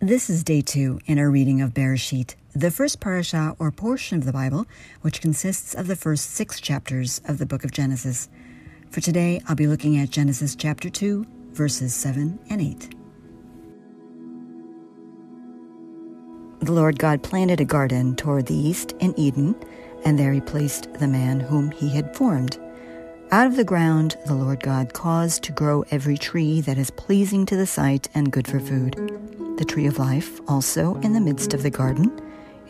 This is day 2 in our reading of Bereshit, the first parasha or portion of the Bible, which consists of the first 6 chapters of the book of Genesis. For today, I'll be looking at Genesis chapter 2, verses 7 and 8. The Lord God planted a garden toward the east in Eden, and there he placed the man whom he had formed. Out of the ground the Lord God caused to grow every tree that is pleasing to the sight and good for food. The tree of life also in the midst of the garden,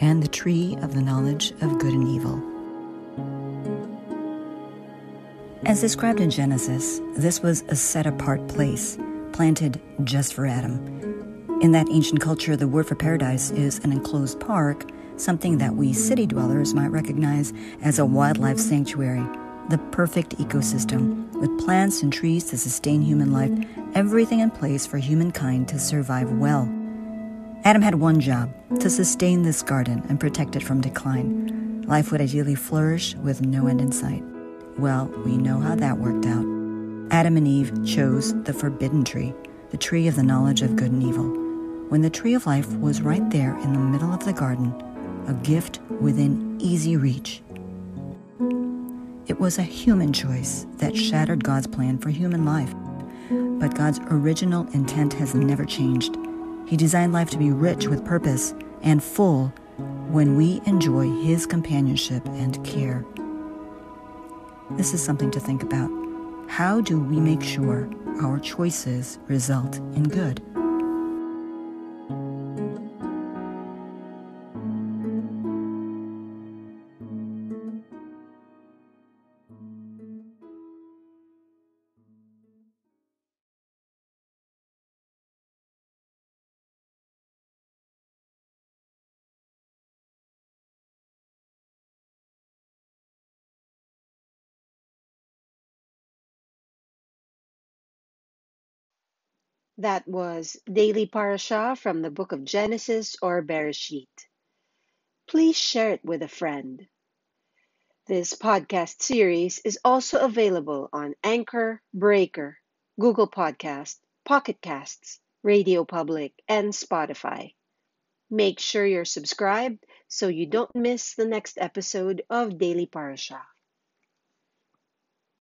and the tree of the knowledge of good and evil. As described in Genesis, this was a set-apart place, planted just for Adam. In that ancient culture, the word for paradise is an enclosed park, something that we city dwellers might recognize as a wildlife sanctuary, the perfect ecosystem, with plants and trees to sustain human life, everything in place for humankind to survive well. Adam had one job, to sustain this garden and protect it from decline. Life would ideally flourish with no end in sight. Well, we know how that worked out. Adam and Eve chose the forbidden tree, the tree of the knowledge of good and evil, when the tree of life was right there in the middle of the garden, a gift within easy reach. It was a human choice that shattered God's plan for human life. But God's original intent has never changed. He designed life to be rich with purpose and full when we enjoy His companionship and care. This is something to think about. How do we make sure our choices result in good? That was Daily Parasha from the book of Genesis or Bereshit. Please share it with a friend. This podcast series is also available on Anchor, Breaker, Google Podcasts, Pocket Casts, Radio Public, and Spotify. Make sure you're subscribed so you don't miss the next episode of Daily Parasha.